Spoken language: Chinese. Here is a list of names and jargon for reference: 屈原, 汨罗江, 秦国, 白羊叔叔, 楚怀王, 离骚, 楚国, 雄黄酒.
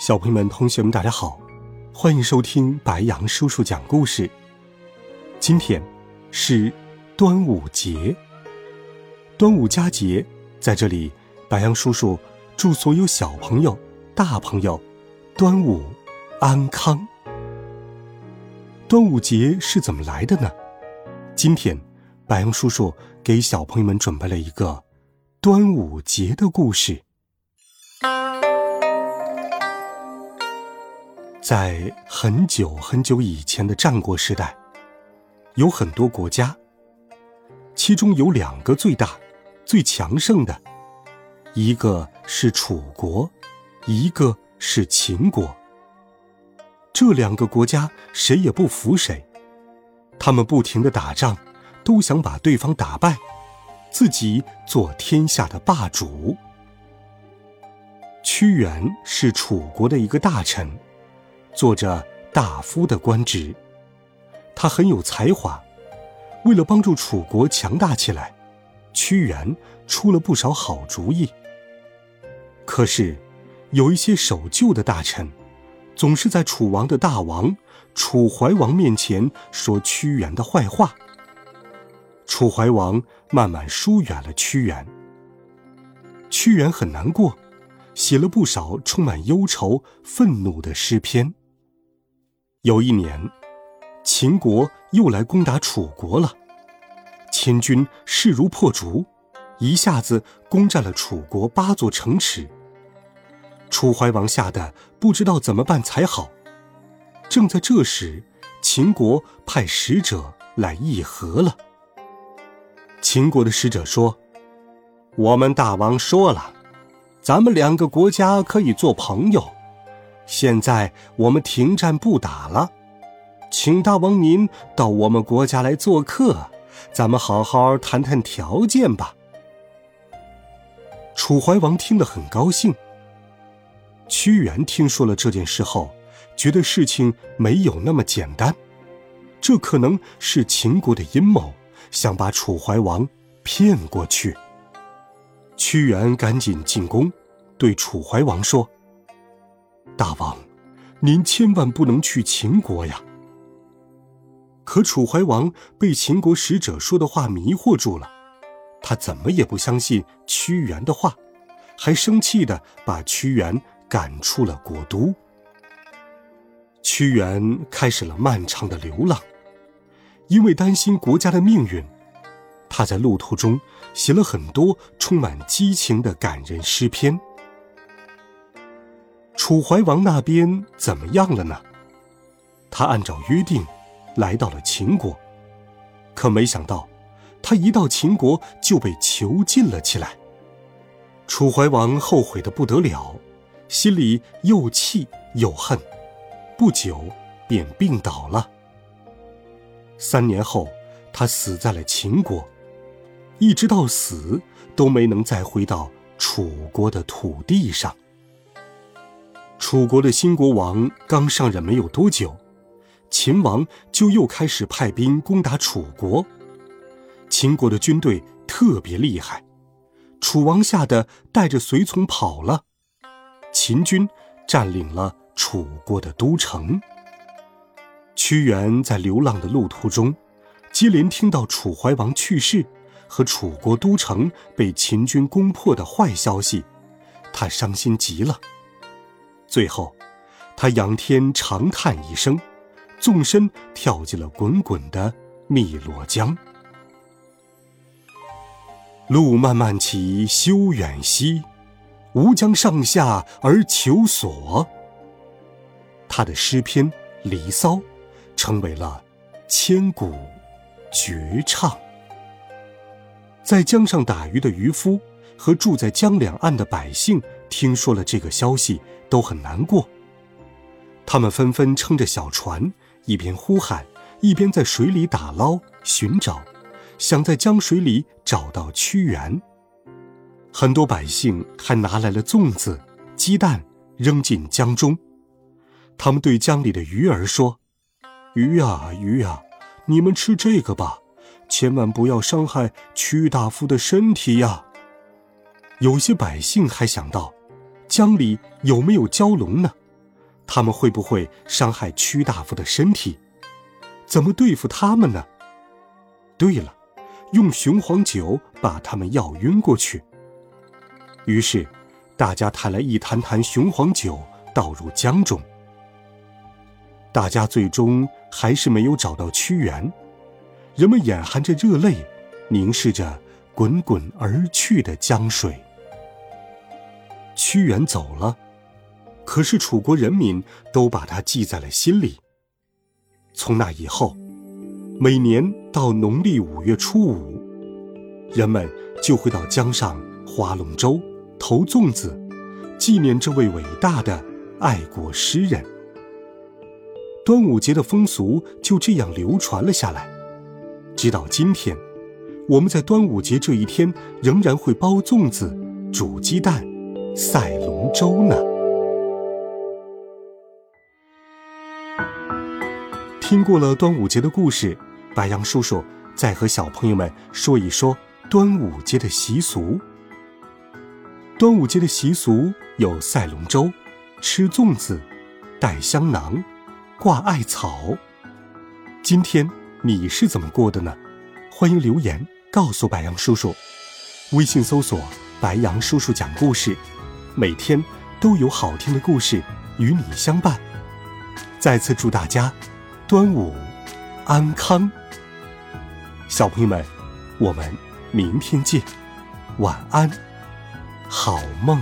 小朋友们、同学们，大家好，欢迎收听白羊叔叔讲故事。今天是端午节，端午佳节，在这里白羊叔叔祝所有小朋友、大朋友端午安康。端午节是怎么来的呢？今天白羊叔叔给小朋友们准备了一个端午节的故事。在很久很久以前的战国时代，有很多国家，其中有两个最大最强盛的，一个是楚国，一个是秦国。这两个国家谁也不服谁，他们不停地打仗，都想把对方打败，自己做天下的霸主。屈原是楚国的一个大臣，做着大夫的官职，他很有才华。为了帮助楚国强大起来，屈原出了不少好主意。可是，有一些守旧的大臣，总是在楚王的大王楚怀王面前说屈原的坏话。楚怀王慢慢疏远了屈原，屈原很难过，写了不少充满忧愁、愤怒的诗篇。有一年，秦国又来攻打楚国了，秦军势如破竹，一下子攻占了楚国8座城池。楚怀王吓得不知道怎么办才好。正在这时，秦国派使者来议和了。秦国的使者说：“我们大王说了，咱们两个国家可以做朋友，现在我们停战不打了，请大王您到我们国家来做客，咱们好好谈谈条件吧。”楚怀王听得很高兴。屈原听说了这件事后，觉得事情没有那么简单，这可能是秦国的阴谋，想把楚怀王骗过去。屈原赶紧进宫，对楚怀王说：“大王，您千万不能去秦国呀。”可楚怀王被秦国使者说的话迷惑住了，他怎么也不相信屈原的话，还生气地把屈原赶出了国都。屈原开始了漫长的流浪，因为担心国家的命运，他在路途中写了很多充满激情的感人诗篇。楚怀王那边怎么样了呢？他按照约定来到了秦国，可没想到他一到秦国就被囚禁了起来。楚怀王后悔得不得了，心里又气又恨，不久便病倒了。3年后，他死在了秦国，一直到死都没能再回到楚国的土地上。楚国的新国王刚上任没有多久，秦王就又开始派兵攻打楚国。秦国的军队特别厉害，楚王吓得带着随从跑了。秦军占领了楚国的都城。屈原在流浪的路途中，接连听到楚怀王去世和楚国都城被秦军攻破的坏消息，他伤心极了。最后，他仰天长叹一声，纵身跳进了滚滚的汨罗江。路漫漫其修远兮，吾将上下而求索。他的诗篇《离骚》成为了千古绝唱。在江上打鱼的渔夫和住在江两岸的百姓听说了这个消息都很难过。他们纷纷撑着小船，一边呼喊，一边在水里打捞寻找，想在江水里找到屈原。很多百姓还拿来了粽子、鸡蛋扔进江中。他们对江里的鱼儿说：“鱼啊，鱼啊，你们吃这个吧，千万不要伤害屈大夫的身体呀。”有些百姓还想到，江里有没有蛟龙呢？他们会不会伤害屈大夫的身体？怎么对付他们呢？对了，用雄黄酒把他们药晕过去。于是，大家抬来一坛坛雄黄酒倒入江中。大家最终还是没有找到屈原，人们眼含着热泪，凝视着滚滚而去的江水。屈原走了，可是楚国人民都把他记在了心里。从那以后，每年到农历5月初5，人们就会到江上划龙舟、投粽子，纪念这位伟大的爱国诗人。端午节的风俗就这样流传了下来，直到今天，我们在端午节这一天仍然会包粽子、煮鸡蛋、赛龙舟呢。听过了端午节的故事，白杨叔叔再和小朋友们说一说端午节的习俗。端午节的习俗有赛龙舟、吃粽子、带香囊、挂艾草。今天你是怎么过的呢？欢迎留言告诉白杨叔叔。微信搜索白杨叔叔讲故事，每天都有好听的故事与你相伴。再次祝大家端午安康，小朋友们，我们明天见，晚安，好梦。